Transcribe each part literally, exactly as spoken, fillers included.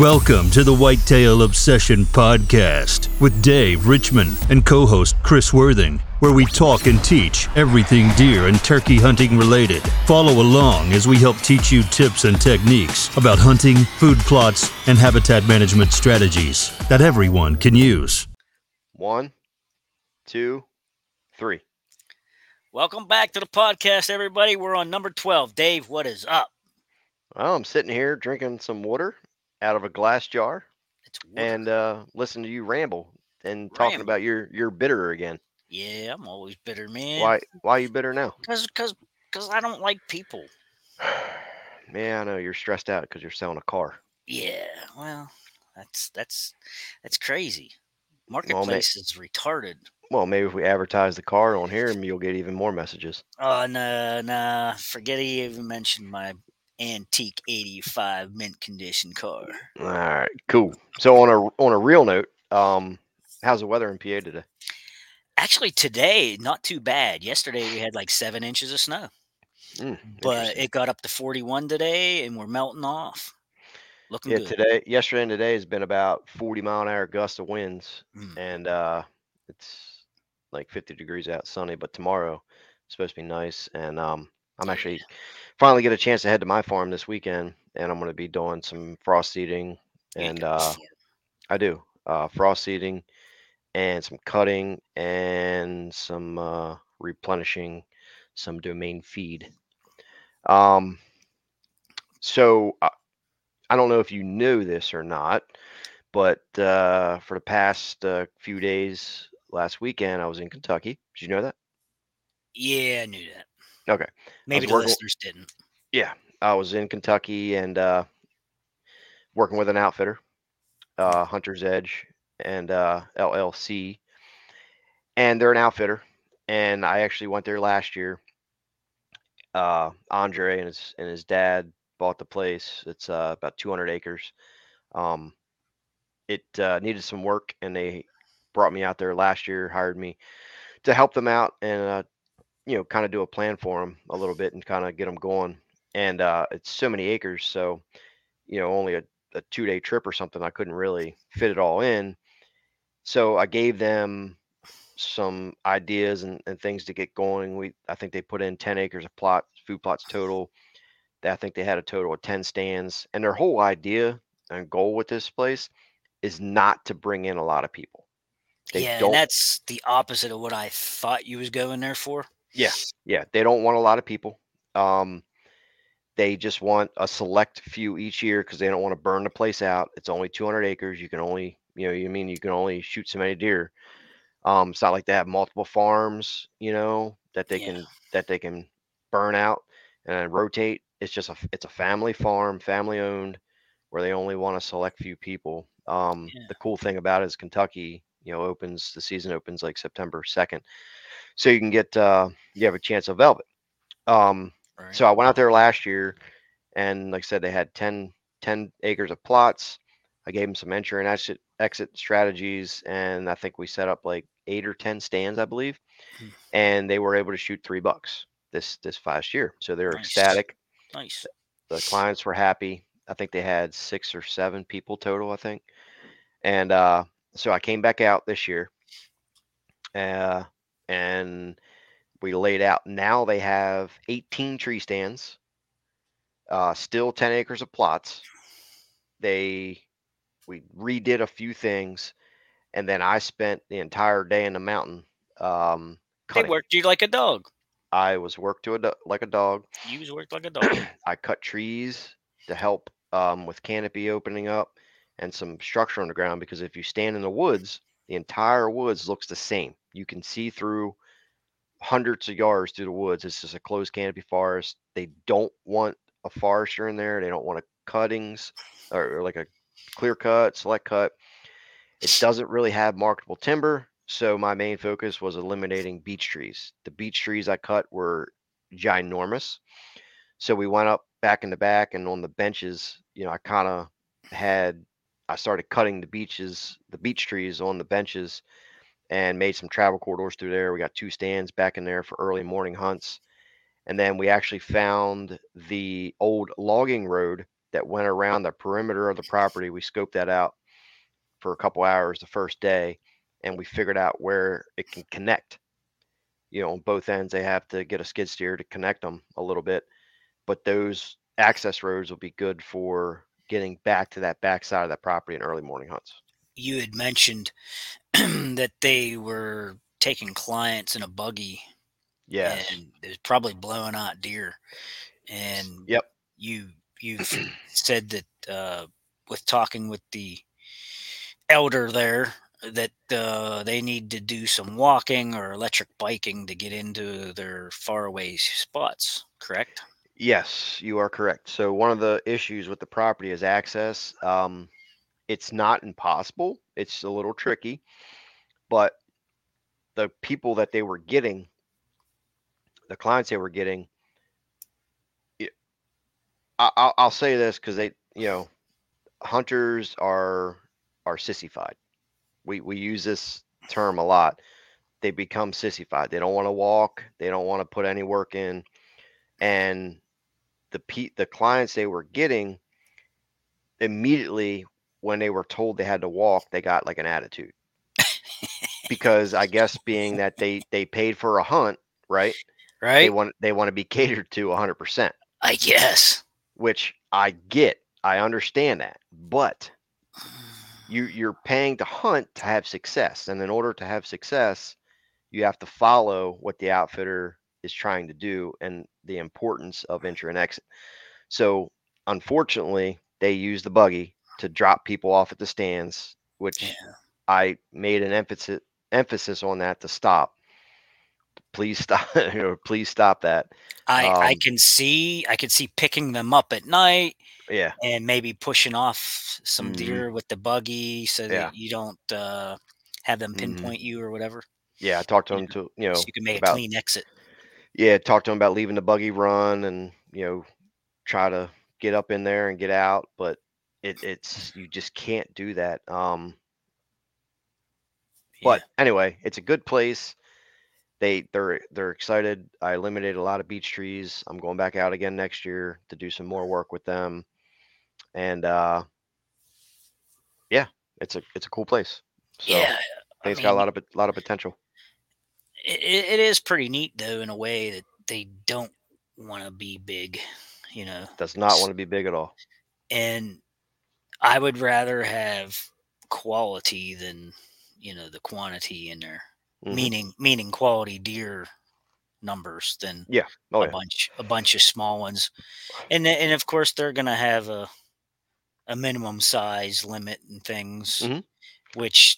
Welcome to the Whitetail Obsession Podcast with Dave Richmond and co-host Chris Worthing, where we talk and teach everything deer and turkey hunting related. Follow along as we help teach you tips and techniques about hunting, food plots, and habitat management strategies that everyone can use. One, two, three. Welcome back to the podcast, everybody. We're on number twelve. Dave, what is up? Well, I'm sitting here drinking some water out of a glass jar and uh, listening to you ramble and ramble. talking about your you're bitter again. Yeah, I'm always bitter, man. Why Why are you bitter now? Because cause, cause I don't like people. Man, I know you're stressed out because you're selling a car. Yeah, well, that's that's that's crazy. Marketplace well, is retarded. Well, maybe if we advertise the car on here, you'll get even more messages. Oh, no, no. Forget I even mentioned my antique eighty-five mint condition car. All right, cool. So on a on a real note, um, how's the weather in P A today? Actually, today, not too bad. Yesterday, we had like seven inches of snow. Mm, but it got up to forty-one today, and we're melting off. Looking yeah, good. Today, yesterday and today has been about forty-mile-an-hour gusts of winds, mm. and uh, it's... like fifty degrees out, sunny, but tomorrow it's supposed to be nice. And um, I'm actually yeah. finally get a chance to head to my farm this weekend, and I'm going to be doing some frost seeding, and uh, I do uh, frost seeding and some cutting and some uh, replenishing some domain feed. Um, so I, I don't know if you knew this or not, but uh, for the past uh, few days. Last weekend, I was in Kentucky. Did you know that? Yeah, I knew that. Okay. Maybe the listeners didn't. Yeah. I was in Kentucky and uh, working with an outfitter, uh, Hunter's Edge and uh, L L C. And they're an outfitter. And I actually went there last year. Uh, Andre and his, and his dad bought the place. It's uh, about two hundred acres. Um, it uh, needed some work, and they brought me out there last year, hired me to help them out and, uh, you know, kind of do a plan for them a little bit and kind of get them going. And uh, it's so many acres. So, you know, only a, a two day trip or something, I couldn't really fit it all in. So I gave them some ideas and, and things to get going. We, I think they put in ten acres of plots, food plots total. I think they had a total of ten stands, and their whole idea and goal with this place is not to bring in a lot of people. They yeah, and that's the opposite of what I thought you was going there for. Yeah, yeah. They don't want a lot of people. Um, they just want a select few each year because they don't want to burn the place out. It's only two hundred acres. You can only, you know, you mean you can only shoot so many deer. Um, it's not like they have multiple farms, you know, that they yeah. can that they can burn out and rotate. It's just a it's a family farm, family owned, where they only want a select few people. Um, yeah. The cool thing about it is Kentucky. You know, opens the season opens like September second, so you can get uh, you have a chance of velvet. Um, right. So I went out there last year, and like I said, they had ten, ten acres of plots. I gave them some entry and exit exit strategies, and I think we set up like eight or ten stands, I believe, hmm. and they were able to shoot three bucks this this past year. So they were nice. ecstatic. Nice. The clients were happy. I think they had six or seven people total. I think, and. uh So I came back out this year, uh, and we laid out. Now they have eighteen tree stands, uh, still ten acres of plots. They, we redid a few things, and then I spent the entire day in the mountain. Um, cutting. They worked you like a dog. I was worked to a do- like a dog. You was worked like a dog. I cut trees to help um, with canopy opening up. And some structure on the ground, because if you stand in the woods, the entire woods looks the same. You can see through hundreds of yards through the woods. It's just a closed canopy forest. They don't want a forester in there. They don't want a cuttings or, or like a clear cut, select cut. It doesn't really have marketable timber. So my main focus was eliminating beech trees. The beech trees I cut were ginormous. So we went up back in the back and on the benches, you know, I kind of had I started cutting the beaches, the beech trees on the benches and made some travel corridors through there. We got two stands back in there for early morning hunts. And then we actually found the old logging road that went around the perimeter of the property. We scoped that out for a couple hours the first day, and we figured out where it can connect. You know, on both ends, they have to get a skid steer to connect them a little bit, but those access roads will be good for getting back to that back side of that property in early morning hunts. You had mentioned that they were taking clients in a buggy. Yeah. And it was probably blowing out deer. And yep. you, you've said that, uh, with talking with the elder there, that uh, they need to do some walking or electric biking to get into their faraway spots, correct? Yes, you are correct. So one of the issues with the property is access. Um, it's not impossible. It's a little tricky, but the people that they were getting, the clients they were getting, it, I, I'll, I'll say this because they, you know, hunters are are sissified. We we use this term a lot. They become sissified. They don't want to walk. They don't want to put any work in. And the pe- the clients they were getting, immediately when they were told they had to walk, they got like an attitude. Because I guess being that they, they paid for a hunt, right? Right. They want they want to be catered to one hundred percent. I guess. Which I get. I understand that. But You, you're paying to hunt to have success. And in order to have success, you have to follow what the outfitter is trying to do and the importance of enter and exit. So unfortunately, they use the buggy to drop people off at the stands, which yeah. I made an emphasis emphasis on that to stop. Please stop. You know, please stop that. I, um, I can see I can see picking them up at night. Yeah, and maybe pushing off some mm-hmm. deer with the buggy so that yeah. you don't uh, have them pinpoint mm-hmm. you or whatever. Yeah, I talked to them to you know so you can make about, a clean exit. Yeah, talked to them about leaving the buggy run and you know try to get up in there and get out, but it, it's you just can't do that. Um, yeah. But anyway, it's a good place. They they're they're excited. I eliminated a lot of beech trees. I'm going back out again next year to do some more work with them. And uh, yeah, it's a it's a cool place. So yeah, I think it's I mean, got a lot of a lot of potential. It, it is pretty neat though, in a way that they don't want to be big. You know, does not want to be big at all. And I would rather have quality than you know the quantity in there. Mm-hmm. Meaning, meaning quality deer numbers than yeah. Oh, a yeah. bunch, a bunch of small ones, and and of course they're gonna have a a minimum size limit and things, mm-hmm. which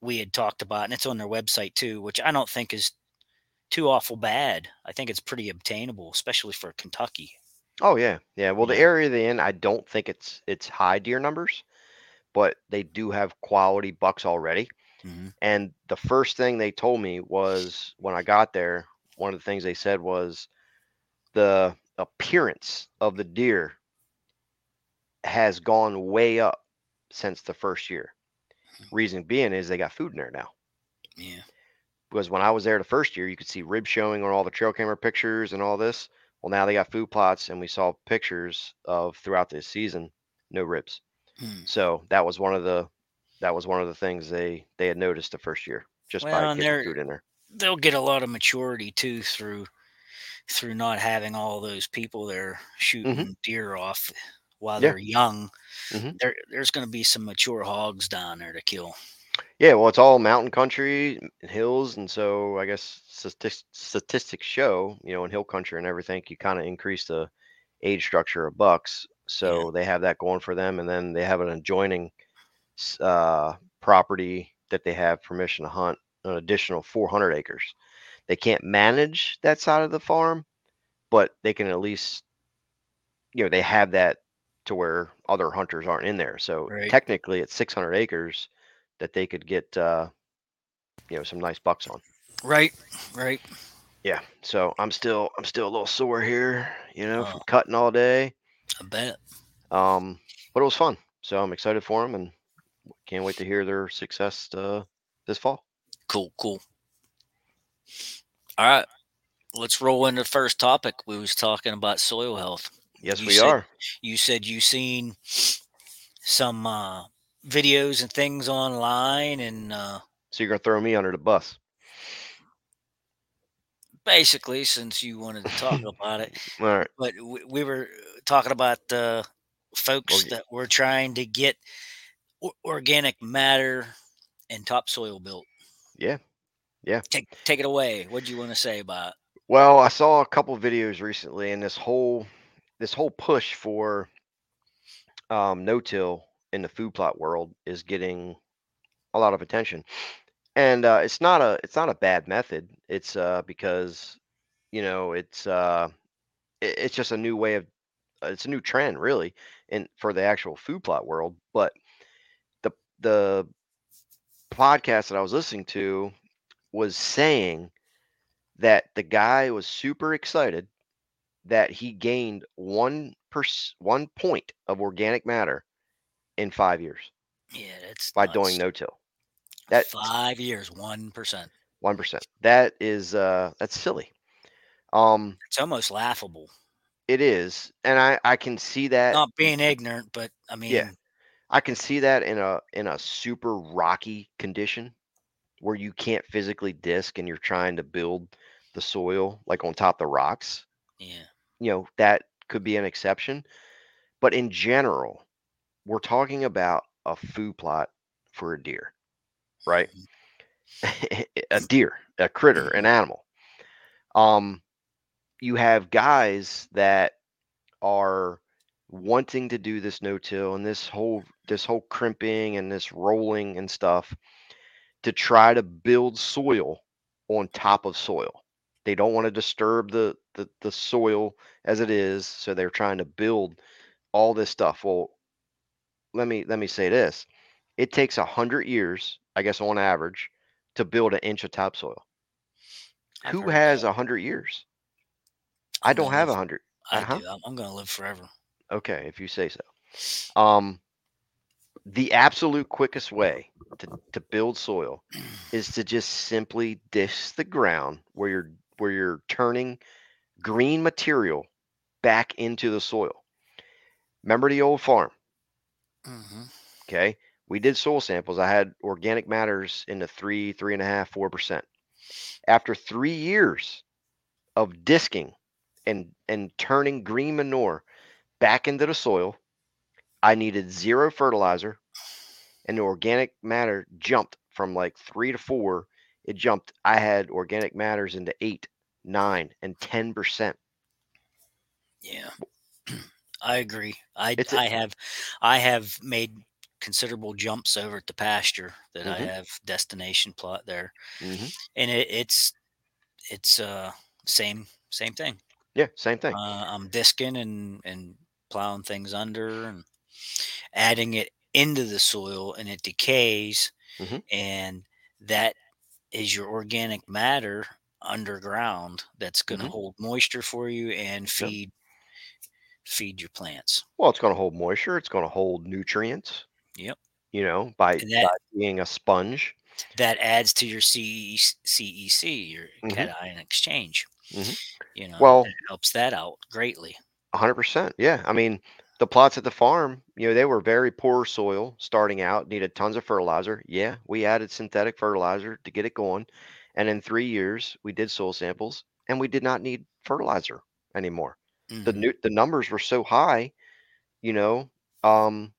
we had talked about, and it's on their website too, which I don't think is too awful bad. I think it's pretty obtainable, especially for Kentucky. Oh yeah, yeah. Well, the area they're in, I don't think it's it's high deer numbers, but they do have quality bucks already. Mm-hmm. And the first thing they told me was when I got there, one of the things they said was the appearance of the deer has gone way up since the first year. Reason being is they got food in there now. Yeah. Because when I was there the first year, you could see rib showing on all the trail camera pictures and all this. Well, now they got food plots, and we saw pictures of throughout this season, no ribs. Hmm. So that was one of the That was one of the things they, they had noticed the first year, just well, by getting food in there. They'll get a lot of maturity, too, through through not having all those people there shooting mm-hmm. deer off while yeah. they're young. Mm-hmm. There, there's going to be some mature hogs down there to kill. Yeah, well, it's all mountain country and hills, and so I guess statistics show, you know, in hill country and everything, you kind of increase the age structure of bucks. So yeah. they have that going for them, and then they have an adjoining uh property that they have permission to hunt an additional four hundred acres. They can't manage that side of the farm, but they can at least, you know, they have that to where other hunters aren't in there. So right. technically it's six hundred acres that they could get uh you know some nice bucks on. Right, right. Yeah. So I'm still I'm still a little sore here, you know, oh. from cutting all day. I bet. Um but it was fun. So I'm excited for them and can't wait to hear their success uh, this fall. Cool, cool. All right, let's roll into the first topic. We was talking about soil health. Yes, you we said, are. You said you seen some uh, videos and things online, and uh, so you're gonna throw me under the bus, basically, since you wanted to talk about it. All right. But we, we were talking about the uh, folks okay. that were trying to get o- organic matter and topsoil built. Yeah, yeah. Take take it away. What do you want to say about it? Well, I saw a couple of videos recently, and this whole this whole push for um, no-till in the food plot world is getting a lot of attention, and uh, it's not a it's not a bad method. It's uh, because you know it's uh, it, it's just a new way of it's a new trend, really, in for the actual food plot world. But the the podcast that I was listening to was saying that the guy was super excited that he gained one per one point of organic matter in five years. Yeah, that's by nuts. Doing no-till. That five years, one percent. One percent. That is uh, that's silly. Um, it's almost laughable. It is, and I, I can see that. Not being ignorant, but I mean, yeah, I can see that in a in a super rocky condition where you can't physically disc and you're trying to build the soil like on top of the rocks. Yeah. You know, that could be an exception. But in general, we're talking about a food plot for a deer, right? A deer, a critter, an animal. Um, you have guys that are wanting to do this no-till and this whole this whole crimping and this rolling and stuff to try to build soil on top of soil. They don't want to disturb the, the, the soil as it is. So they're trying to build all this stuff. Well, let me, let me say this. It takes a hundred years, I guess, on average, to build an inch of topsoil. I've Who has a hundred years? I'm I don't have a hundred. Uh-huh. I'm going to live forever. Okay. If you say so. Um, The absolute quickest way to, to build soil is to just simply disc the ground where you're where you're turning green material back into the soil. Remember the old farm? Mm-hmm. Okay. We did soil samples. I had organic matters in the three, three and a half, four percent. After three years of disking and, and turning green manure back into the soil, I needed zero fertilizer, and the organic matter jumped from like three to four. It jumped. I had organic matters into eight, nine, and ten percent. Yeah, I agree. I it's I a, have I have made considerable jumps over at the pasture that mm-hmm. I have destination plot there, mm-hmm. and it, it's it's uh same same thing. Yeah, same thing. Uh, I'm disking and and plowing things under and adding it into the soil, and it decays, mm-hmm. and that is your organic matter underground that's going to mm-hmm. hold moisture for you and feed yep. feed your plants. Well, it's going to hold moisture. It's going to hold nutrients. Yep. You know, by, that, by being a sponge. That adds to your C E C, your mm-hmm. cation exchange. Mm-hmm. You know, well, it helps that out greatly. one hundred percent. Yeah. I mean, the plots at the farm, you know, they were very poor soil starting out, needed tons of fertilizer. Yeah, we added synthetic fertilizer to get it going. And in three years, we did soil samples, and we did not need fertilizer anymore. Mm-hmm. The new, the numbers were so high, you know, um,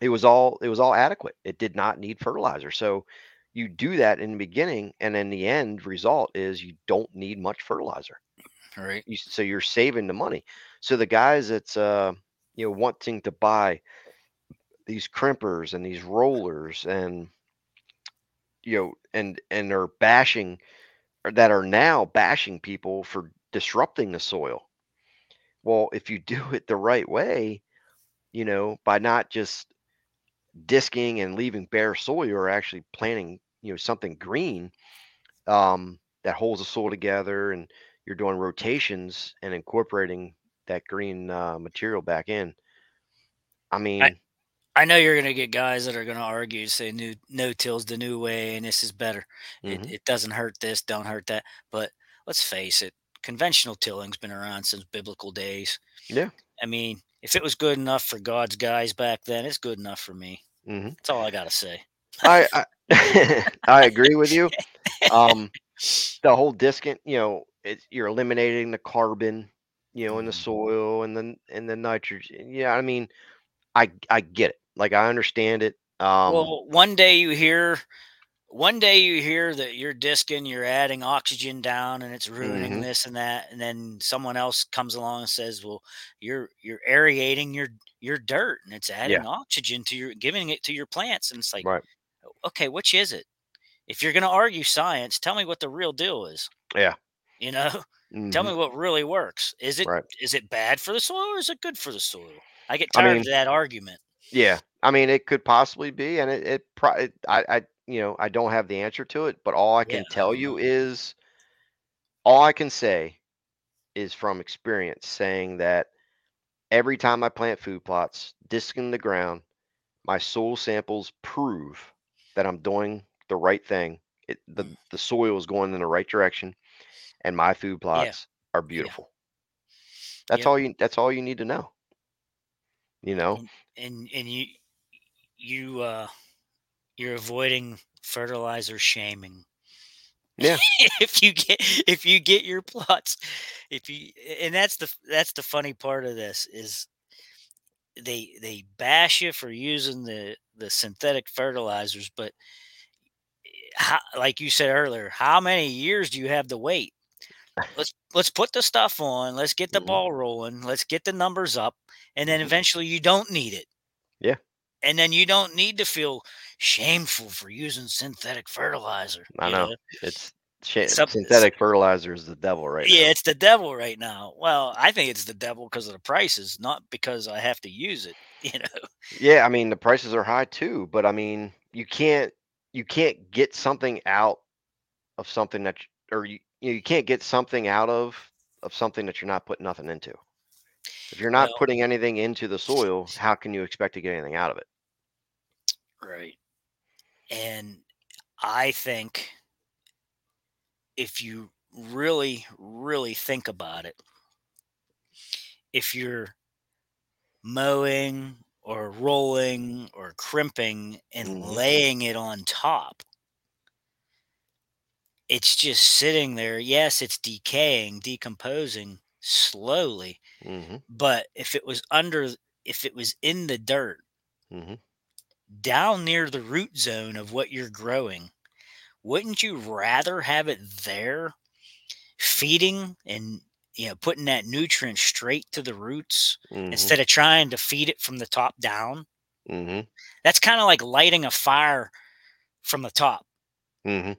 it was all it was all adequate. It did not need fertilizer. So you do that in the beginning, and then the end result is you don't need much fertilizer. All right. You, so you're saving the money. So the guys that's, uh, you know, wanting to buy these crimpers and these rollers and, you know, and, and are bashing or that are now bashing people for disrupting the soil. Well, if you do it the right way, you know, by not just disking and leaving bare soil, you're actually planting, you know, something green, um, that holds the soil together, and you're doing rotations and incorporating that green uh, material back in. I mean, I, I know you're going to get guys that are going to argue, say new no-till's the new way and this is better. Mm-hmm. It, it doesn't hurt this, don't hurt that. But let's face it, conventional tilling's been around since biblical days. Yeah. I mean, if it was good enough for God's guys back then, it's good enough for me. Mm-hmm. That's all I got to say. I I, I agree with you. Um, the whole discount, you know, it's, you're eliminating the carbon, you know, in the soil and the and the nitrogen. Yeah, I mean, I I get it. Like, I understand it. Um, well, one day you hear, one day you hear that you're discing, you're adding oxygen down, and it's ruining mm-hmm. this and that, and then someone else comes along and says, "Well, you're you're aerating your your dirt, and it's adding yeah. oxygen to your, giving it to your plants." And it's like, right. okay, which is it? If you're going to argue science, tell me what the real deal is. Yeah, you know, mm-hmm. tell me what really works. Is it right. is it bad for the soil or is it good for the soil? I get tired I mean, of that argument. Yeah. I mean, it could possibly be, and it, it probably, I, I, you know, I don't have the answer to it, but all I can yeah. tell you is, all I can say is from experience, saying that every time I plant food plots, disking the ground, my soil samples prove that I'm doing the right thing. It, the, the soil is going in the right direction, and my food plots yeah. are beautiful. Yeah. That's yeah. all you, that's all you need to know, you know? And, and, and you, you uh you're avoiding fertilizer shaming. Yeah. if you get if you get your plots, if you and that's the that's the funny part of this is they they bash you for using the the synthetic fertilizers, but how, like you said earlier, how many years do you have to wait? Let's let's put the stuff on, let's get the ball rolling, let's get the numbers up, and then eventually you don't need it. Yeah. And then you don't need to feel shameful for using synthetic fertilizer. I know. know. It's sh- synthetic fertilizer is the devil right yeah, now. Yeah, it's the devil right now. Well, I think it's the devil because of the prices, not because I have to use it, you know. Yeah, I mean, the prices are high too, but I mean, you can't you can't get something out of something that or you You, know, you can't get something out of, of something that you're not putting nothing into. If you're not well, putting anything into the soil, how can you expect to get anything out of it? Right. And I think if you really, really think about it, if you're mowing or rolling or crimping and mm-hmm. laying it on top, it's just sitting there. Yes, it's decaying, decomposing slowly. Mm-hmm. But if it was under, if it was in the dirt, mm-hmm. down near the root zone of what you're growing, wouldn't you rather have it there feeding and, you know, putting that nutrient straight to the roots mm-hmm. instead of trying to feed it from the top down? Mm-hmm. That's kind of like lighting a fire from the top. Mm-hmm.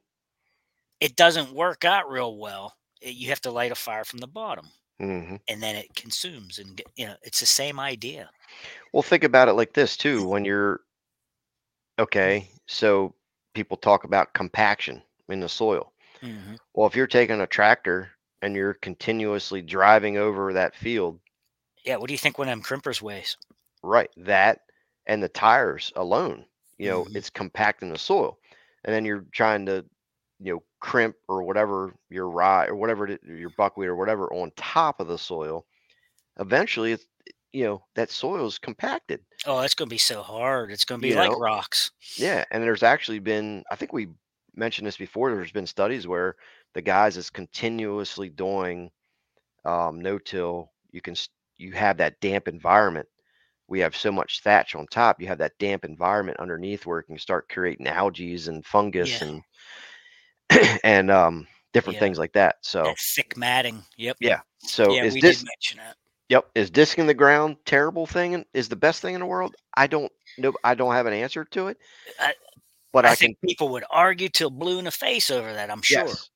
It doesn't work out real well. It, you have to light a fire from the bottom mm-hmm. and then it consumes and, get, you know, it's the same idea. Well, think about it like this too. When you're, okay. So people talk about compaction in the soil. Mm-hmm. Well, if you're taking a tractor and you're continuously driving over that field. Yeah. What do you think one of them crimpers weighs? Right. That and the tires alone, you know, mm-hmm. it's compacting the soil, and then you're trying to, you know, crimp or whatever your rye or whatever it, your buckwheat or whatever on top of the soil. Eventually, it's, you know, that soil is compacted. Oh, that's going to be so hard. It's going to be you like know? rocks. Yeah. And there's actually been, I think we mentioned this before, there's been studies where the guys is continuously doing um, no-till. You can, you have that damp environment. We have so much thatch on top. You have that damp environment underneath where it can start creating algae and fungus yeah. and, and um, different yeah. things like that. So that thick matting. Yep. Yeah. So yeah, is we dis- did mention that. Yep. Is disking the ground terrible thing? And is the best thing in the world? I don't know. I don't have an answer to it. I, but I, I think can, people would argue till blue in the face over that. I'm sure. Yes.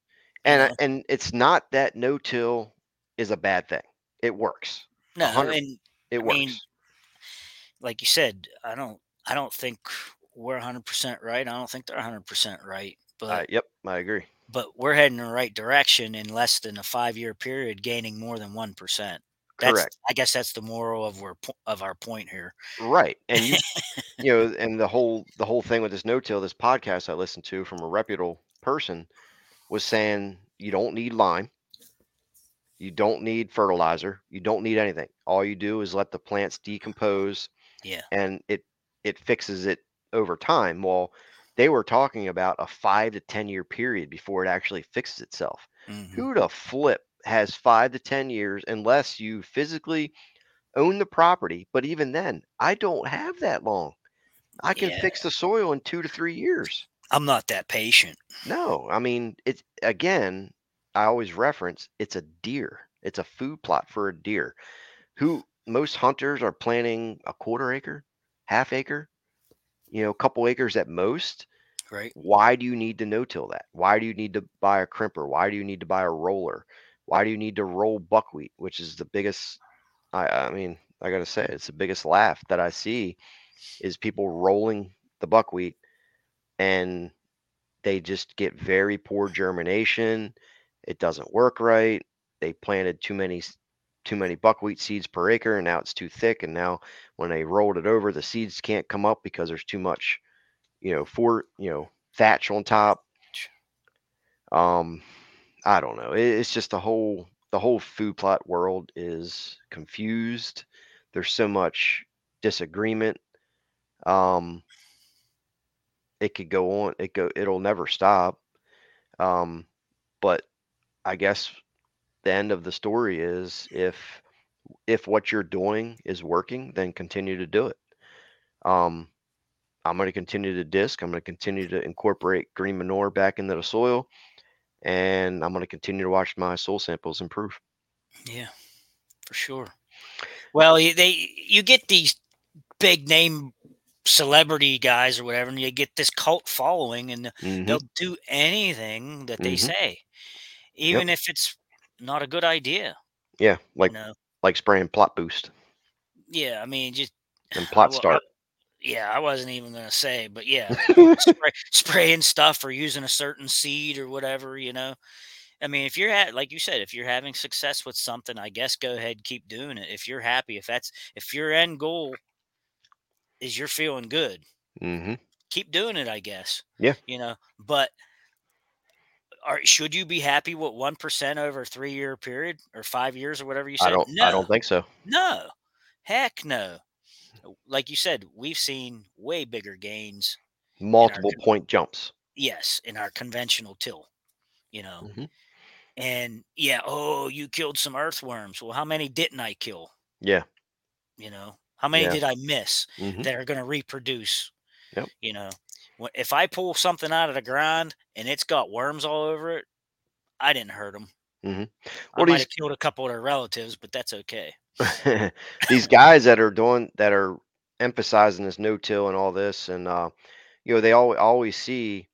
And you know? and it's not that no-till is a bad thing. It works. No, and it I works. Mean, like you said, I don't. I don't think we're one hundred percent right. I don't think they're one hundred percent right. But uh, yep, I agree. But we're heading in the right direction in less than a five-year period, gaining more than one percent. Correct. I guess that's the moral of our of our point here. Right, and you, you know, and the whole the whole thing with this no-till, this podcast I listened to from a reputable person was saying you don't need lime, You don't need fertilizer. You don't need anything. All you do is let the plants decompose. Yeah. And it, it fixes it over time. Well, they were talking about a five to ten year period before it actually fixes itself. Mm-hmm. Who the flip has five to ten years unless you physically own the property? But even then, I don't have that long. I can yeah. fix the soil in two to three years. I'm not that patient. No, I mean, it's, again, I always reference, it's a deer. It's a food plot for a deer. Who, most hunters are planting a quarter acre, half acre, you know, a couple acres at most. Right. Why do you need to no-till that? Why do you need to buy a crimper? Why do you need to buy a roller? Why do you need to roll buckwheat, which is the biggest, I, I mean, I got to say, it's the biggest laugh that I see is people rolling the buckwheat, and they just get very poor germination. It doesn't work right. They planted too many too many buckwheat seeds per acre, and now it's too thick. And now when they rolled it over, the seeds can't come up because there's too much, you know, for, you know, thatch on top. Um, I don't know. It, it's just the whole the whole food plot world is confused. There's so much disagreement. Um, it could go on. It go. It'll never stop. Um, but I guess the end of the story is if if what you're doing is working, then continue to do it. Um, I'm going to continue to disc. I'm going to continue to incorporate green manure back into the soil, and I'm going to continue to watch my soil samples improve. Yeah, for sure. Well, they you get these big name celebrity guys or whatever, and you get this cult following, and mm-hmm. they'll do anything that they mm-hmm. say. Even yep. if it's not a good idea. Yeah, like you know? like spraying Plot Boost. Yeah, I mean, just... And Plot I, Start. I, yeah, I wasn't even going to say, but yeah. spray, spraying stuff or using a certain seed or whatever, you know. I mean, if you're... Ha- like you said, if you're having success with something, I guess go ahead, keep doing it. If you're happy, if that's... If your end goal is you're feeling good, mm-hmm. keep doing it, I guess. Yeah. You know, but... Are, should you be happy with one percent over a three-year period or five years or whatever you said? I don't, no. I don't think so. No. Heck no. Like you said, we've seen way bigger gains. Multiple our, point jumps. Yes, in our conventional till, you know. Mm-hmm. And, yeah, oh, you killed some earthworms. Well, how many didn't I kill? Yeah. You know, how many yeah. did I miss mm-hmm. that are going to reproduce, yep. you know? If I pull something out of the ground and it's got worms all over it, I didn't hurt them. Mm-hmm. Well, I might have killed a couple of their relatives, but that's okay. These guys that are doing that are emphasizing this no-till and all this, and uh, you know, they all, always see,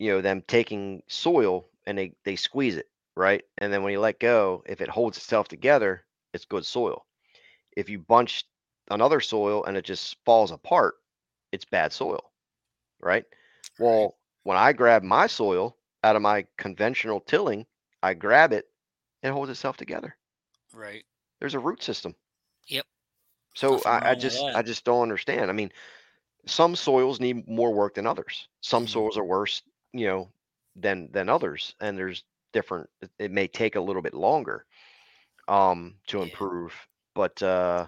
you know, them taking soil and they they squeeze it, right? And then when you let go, if it holds itself together, it's good soil. If you bunch another soil and it just falls apart, it's bad soil. Right. Well, when I grab my soil out of my conventional tilling, I grab it and it holds itself together. Right. There's a root system. Yep. So I, I just I just don't understand. I mean, some soils need more work than others. Some mm-hmm. soils are worse, you know, than than others. And there's different. It, it may take a little bit longer um, to yeah. improve. But uh,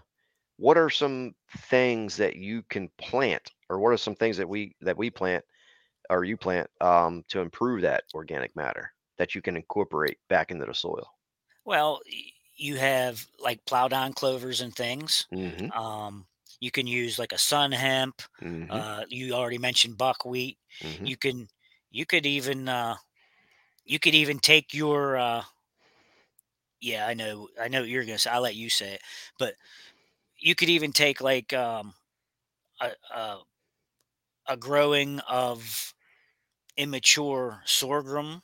what are some things that you can plant? Or what are some things that we that we plant or you plant um, to improve that organic matter that you can incorporate back into the soil? Well, you have like plowed-on clovers and things. Mm-hmm. Um, you can use like a sun hemp. Mm-hmm. Uh, you already mentioned buckwheat. Mm-hmm. You can you could even uh, you could even take your uh, yeah I know I know what you're gonna say. I'll let you say it, but you could even take like um, a. a a growing of immature sorghum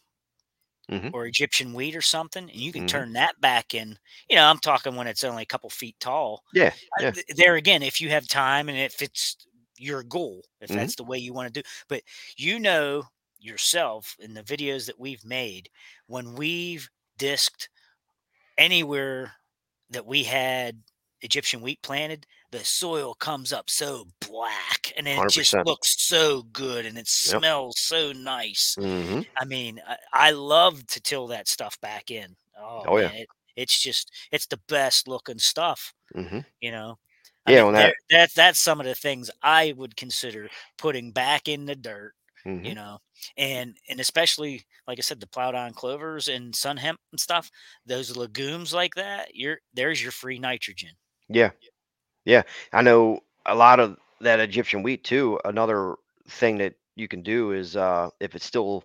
mm-hmm. or Egyptian wheat or something. And you can mm-hmm. turn that back in, you know, I'm talking when it's only a couple feet tall. Yeah. yeah. I, there again, if you have time and if it's your goal, if mm-hmm. that's the way you want to do, but you know, yourself in the videos that we've made, when we've disced anywhere that we had Egyptian wheat planted, the soil comes up so black and it one hundred percent just looks so good and it smells yep. so nice. Mm-hmm. I mean, I, I love to till that stuff back in. Oh, oh man, yeah. It, It's just, it's the best looking stuff, mm-hmm. you know? I yeah. Mean, well, that, that, that's some of the things I would consider putting back in the dirt, mm-hmm. you know, and, and especially, like I said, the plowed on clovers and sun hemp and stuff, those legumes like that, you're, there's your free nitrogen. Yeah. Yeah. I know a lot of that Egyptian wheat too. Another thing that you can do is, uh, if it's still,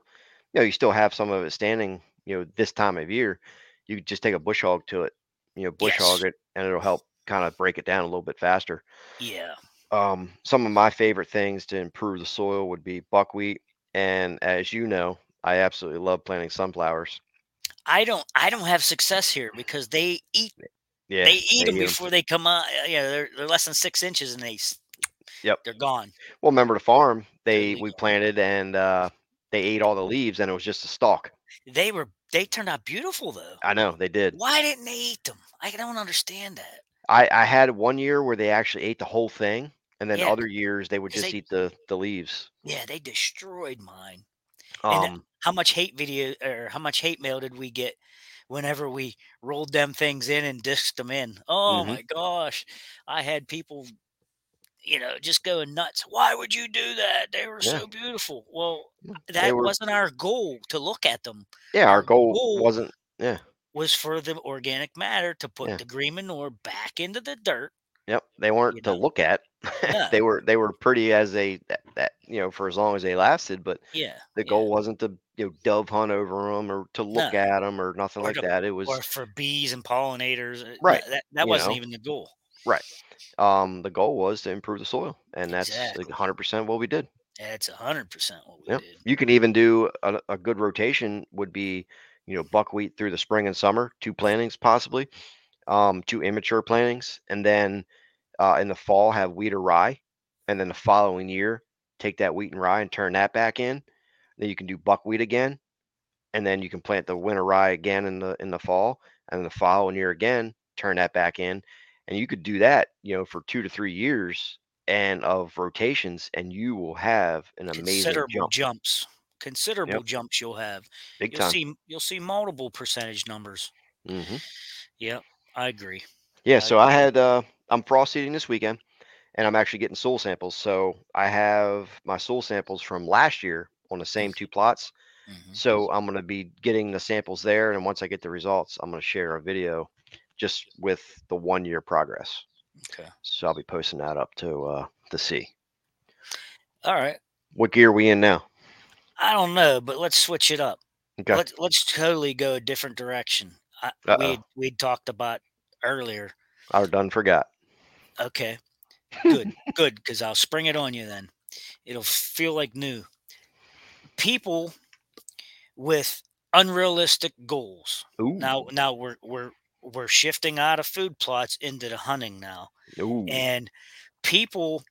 you know, you still have some of it standing, you know, this time of year, you just take a bush hog to it, you know, bush yes. hog it, and it'll help kind of break it down a little bit faster. Yeah. Um, some of my favorite things to improve the soil would be buckwheat. And as you know, I absolutely love planting sunflowers. I don't, I don't have success here because they eat, yeah, they eat they them eat before them. They come out. You know, they're, they're less than six inches and they, yep. they're gone. Well, remember the farm they, we planted and, uh, they ate all the leaves and it was just a stalk. They were, they turned out beautiful though. I know they did. Why didn't they eat them? I don't understand that. I, I had one year where they actually ate the whole thing. And then yeah. other years they would just they, eat the, the leaves. Yeah. They destroyed mine. Um, and how much hate video or how much hate mail did we get whenever we rolled them things in and disked them in? Oh mm-hmm. my gosh. I had people, you know, just going nuts. Why would you do that? They were yeah. so beautiful. Well, that were, wasn't our goal to look at them. Yeah. Our, our goal, goal wasn't, yeah. was for the organic matter to put yeah. the green manure back into the dirt. Yep. They weren't you know? to look at. Yeah. they were, they were pretty as they, that, that, you know, for as long as they lasted, but yeah, the goal yeah. wasn't to, you know, dove hunt over them or to look no. at them or nothing or like to, that. It was or for bees and pollinators. Right. That, that wasn't know? even the goal. Right. Um, the goal was to improve the soil, and that's exactly. like one hundred percent what we did. That's one hundred percent what we yep. did. You can even do a, a good rotation would be, you know, buckwheat through the spring and summer, two plantings possibly, um, two immature plantings, and then uh, in the fall have wheat or rye, and then the following year take that wheat and rye and turn that back in. Then you can do buckwheat again, and then you can plant the winter rye again in the in the fall, and the following year again turn that back in. And you could do that, you know, for two to three years and of rotations, and you will have an amazing considerable jump. jumps, considerable yep. jumps. You'll have big you'll time. See, you'll see multiple percentage numbers. Mm-hmm. Yeah, I agree. Yeah, I so agree. I had uh, I'm frost seeding this weekend, and I'm actually getting soil samples. So I have my soil samples from last year on the same two plots. Mm-hmm. So I'm going to be getting the samples there, and once I get the results, I'm going to share a video. Just with the one year progress. Okay. So I'll be posting that up to, uh, to see. All right. What gear are we in now? I don't know, but let's switch it up. Okay. Let's, let's totally go a different direction. I, we'd, we'd talked about earlier. I done forgot. Okay. Good. Good. 'Cause I'll spring it on you then. It'll feel like new. People with unrealistic goals. Ooh. Now, now we're, we're, We're shifting out of food plots into the hunting now. Ooh. And people,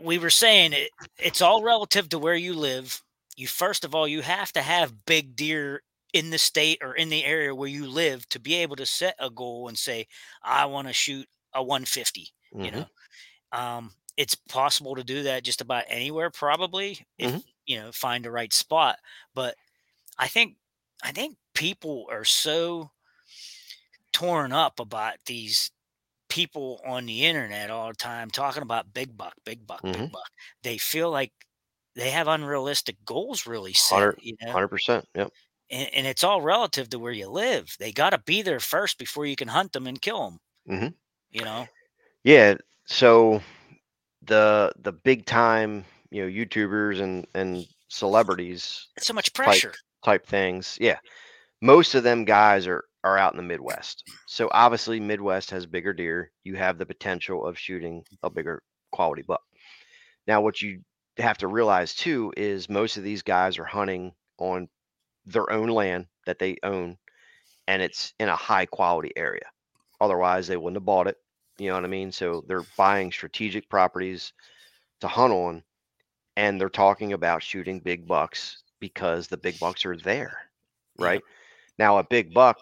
we were saying it, it's all relative to where you live. You, first of all, you have to have big deer in the state or in the area where you live to be able to set a goal and say, I want to shoot a one fifty, mm-hmm. you know, um, it's possible to do that just about anywhere, probably, if, mm-hmm. you know, find the right spot. But I think, I think people are so torn up about these people on the internet all the time talking about big buck, big buck, mm-hmm. big buck. They feel like they have unrealistic goals really set. one hundred percent, you know? one hundred percent, yep. And, and it's all relative to where you live. They got to be there first before you can hunt them and kill them, mm-hmm. you know? Yeah, so the the big time, you know, YouTubers and, and celebrities. It's so much pressure. Type, type things, yeah. Most of them guys are are out in the Midwest. So obviously Midwest has bigger deer. You have the potential of shooting a bigger quality buck. Now what you have to realize too is most of these guys are hunting on their own land that they own, and it's in a high quality area. Otherwise they wouldn't have bought it. You know what I mean? So they're buying strategic properties to hunt on, and they're talking about shooting big bucks because the big bucks are there, right? Now a big buck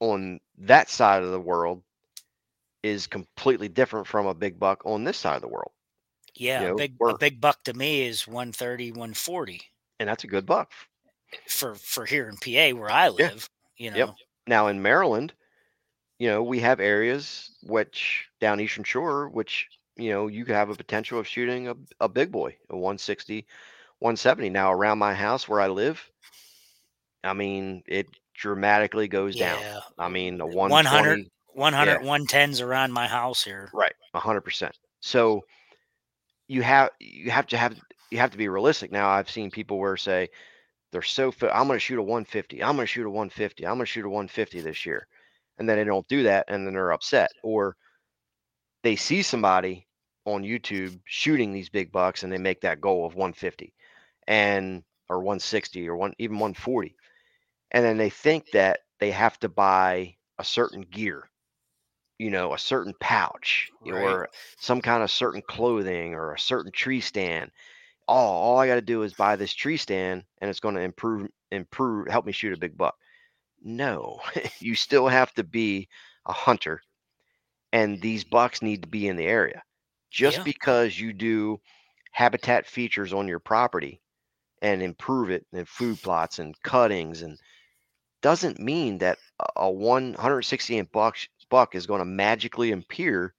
on that side of the world is completely different from a big buck on this side of the world. Yeah. You know, a, big, a big buck to me is one thirty, one forty. And that's a good buck for, for here in P A where I live, yeah. you know, yep. Now in Maryland, you know, we have areas which down Eastern Shore, which, you know, you could have a potential of shooting a, a big boy, a one sixty, one seventy. Now around my house where I live, I mean, it dramatically goes yeah. down. I mean, a one hundred, one hundred, yeah. one tens around my house here. Right. A hundred percent. So you have, you have to have, you have to be realistic. Now I've seen people where say they're so, I'm going to shoot a one fifty. I'm going to shoot a one fifty. I'm going to shoot a one fifty this year. And then they don't do that. And then they're upset, or they see somebody on YouTube shooting these big bucks and they make that goal of one fifty and, or one sixty or one, even one forty. And then they think that they have to buy a certain gear, you know, a certain pouch right. or some kind of certain clothing or a certain tree stand. Oh, all I got to do is buy this tree stand and it's going to improve, improve, help me shoot a big buck. No, you still have to be a hunter and these bucks need to be in the area. Just yeah. because you do habitat features on your property and improve it and food plots and cuttings, and doesn't mean that a one sixty inch buck, buck is going to magically appear.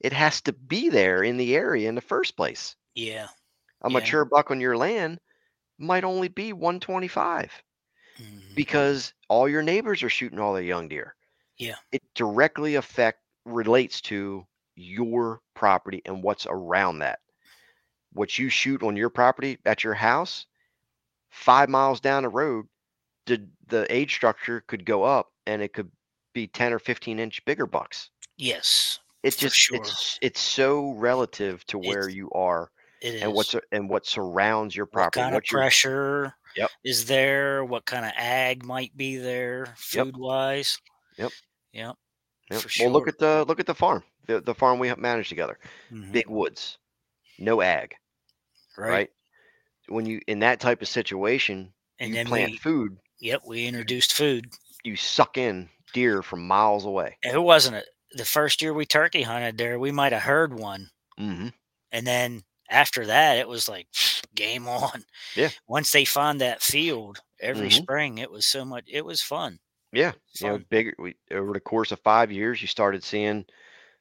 It has to be there in the area in the first place. Yeah. A yeah. mature buck on your land might only be one twenty-five mm-hmm. because all your neighbors are shooting all their young deer. Yeah. It directly affect relates to your property and what's around that. What you shoot on your property at your house, five miles down the road, the, the age structure could go up and it could be ten or fifteen inch bigger bucks. Yes. It's just, sure. it's, it's so relative to where it's, you are and what's, and what surrounds your property. What kind what of pressure yep. is there? What kind of ag might be there food yep. wise? Yep. Yep. yep. For sure. Well, look at the, look at the farm, the, the farm we manage together, mm-hmm. big woods, no ag. Right. right. When you, in that type of situation, and you then plant we, food. Yep. We introduced food. You suck in deer from miles away. It wasn't it. The first year we turkey hunted there, we might've heard one. Mm-hmm. And then after that, it was like game on. Yeah. Once they find that field every mm-hmm. spring, it was so much, it was fun. Yeah. Was fun. You know, bigger, we, over the course of five years, you started seeing,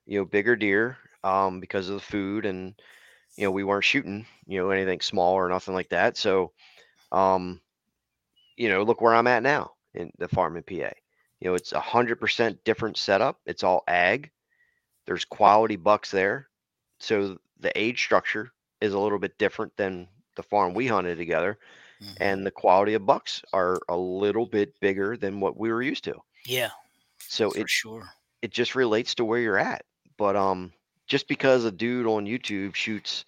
you know, bigger deer, um, because of the food and, you know, we weren't shooting, you know, anything small or nothing like that. So, um, you know, look where I'm at now in the farm in P A. You know, it's a hundred percent different setup. It's all ag. There's quality bucks there. So the age structure is a little bit different than the farm we hunted together. Mm-hmm. And the quality of bucks are a little bit bigger than what we were used to. Yeah. So it, sure. it just relates to where you're at. But, um, just because a dude on YouTube shoots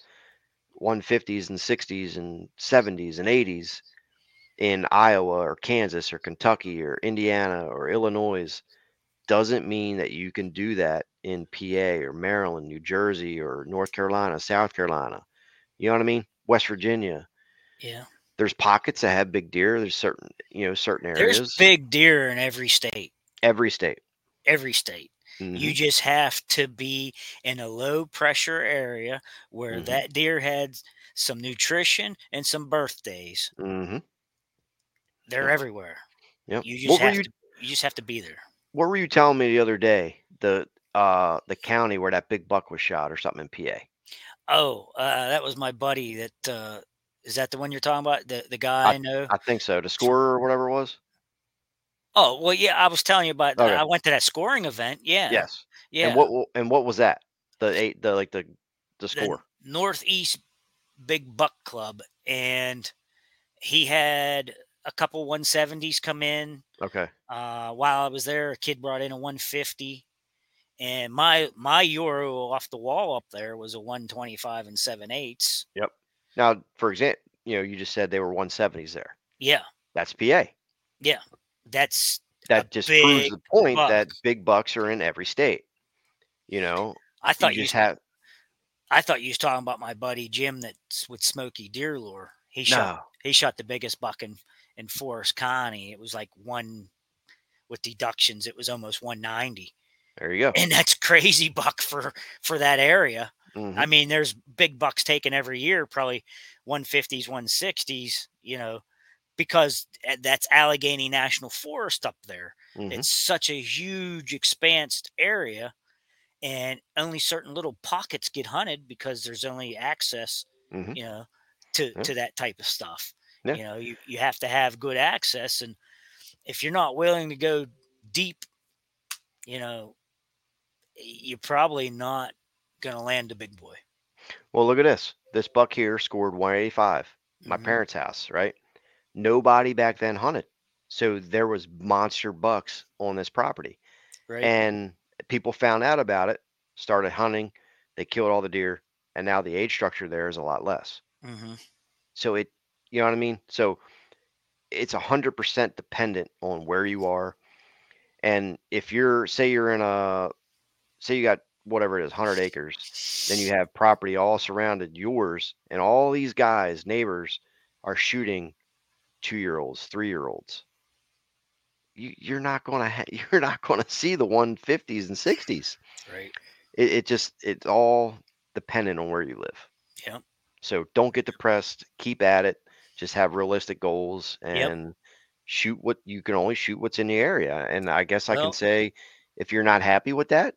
one fifties and sixties and seventies and eighties in Iowa or Kansas or Kentucky or Indiana or Illinois doesn't mean that you can do that in P A or Maryland, New Jersey or North Carolina, South Carolina. You know what I mean? West Virginia. Yeah. There's pockets that have big deer. There's certain, you know, certain areas. There's big deer in every state. Every state. Every state. Mm-hmm. You just have to be in a low pressure area where mm-hmm. that deer had some nutrition and some birthdays. Mm-hmm. They're yep. everywhere. Yep. You just have you, to, you just have to be there. What were you telling me the other day? The uh the county where that big buck was shot or something in P A. Oh, uh, that was my buddy. That uh, is that the one you're talking about? The the guy I, I know. I think so. The scorer or whatever it was. Oh, well, yeah, I was telling you about okay. I went to that scoring event. Yeah. Yes. Yeah. And what and what was that? The eight the like the the score. The Northeast Big Buck Club, and he had a couple one seventies come in. Okay. Uh, while I was there, a kid brought in a one fifty. And my my Euro off the wall up there was a one twenty-five and seven eighths. Yep. Now, for example, you know, you just said they were one seventies there. Yeah. That's P A. Yeah. That's that just proves the point buck. That big bucks are in every state. You know, I thought you, you have. I thought you was talking about my buddy Jim that's with Smokey Deer Lure. He no. shot. He shot the biggest buck in, in Forest County. It was like one with deductions. It was almost one ninety. There you go. And that's crazy buck for for that area. Mm-hmm. I mean, there's big bucks taken every year, probably one fifties, one sixties. You know, because that's Allegheny National Forest up there. Mm-hmm. It's such a huge, expansed area, and only certain little pockets get hunted because there's only access, mm-hmm. you know, to, yeah. to that type of stuff. Yeah. You know, you, you have to have good access. And if you're not willing to go deep, you know, you're probably not going to land a big boy. Well, look at this. This buck here scored one eighty-five, my mm-hmm. parents' house, right? Nobody back then hunted. So there was monster bucks on this property. Right. And people found out about it, started hunting. They killed all the deer. And now the age structure there is a lot less. Mm-hmm. So it, you know what I mean? So it's a hundred percent dependent on where you are. And if you're, say you're in a, say you got whatever it is, one hundred acres, then you have property all surrounded yours, and all these guys, neighbors, are shooting two-year-olds, three-year-olds. You, you're not gonna ha- you're not gonna see the one fifties and sixties. Right. It, it just it's all dependent on where you live. Yeah. So don't get depressed. Keep at it. Just have realistic goals and yep. shoot what you can only shoot what's in the area. And I guess I well, can say, if you're not happy with that,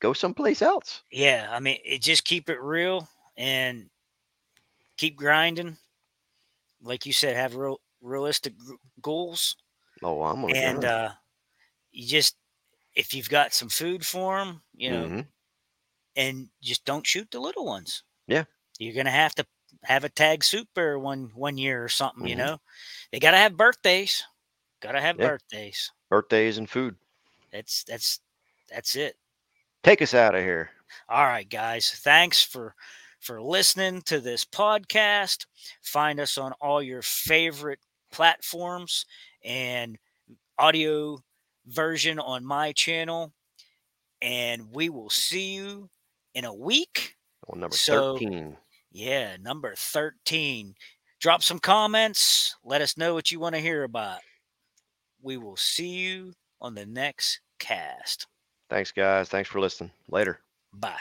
go someplace else. Yeah. I mean, it, just keep it real and keep grinding. Like you said, have real realistic g- goals. Oh, I'm gonna and, uh, you just, if you've got some food for them, you know, mm-hmm. and just don't shoot the little ones. Yeah. You're going to have to have a tag soup bear one, one year or something, mm-hmm. you know, they got to have birthdays, got to have yeah. birthdays, birthdays and food. That's, that's, that's it. Take us out of here. All right, guys. Thanks for, for listening to this podcast. Find us on all your favorite platforms and audio version on my channel. And we will see you in a week. Well, number so, thirteen. Yeah, number thirteen. Drop some comments. Let us know what you want to hear about. We will see you on the next cast. Thanks, guys. Thanks for listening. Later. Bye.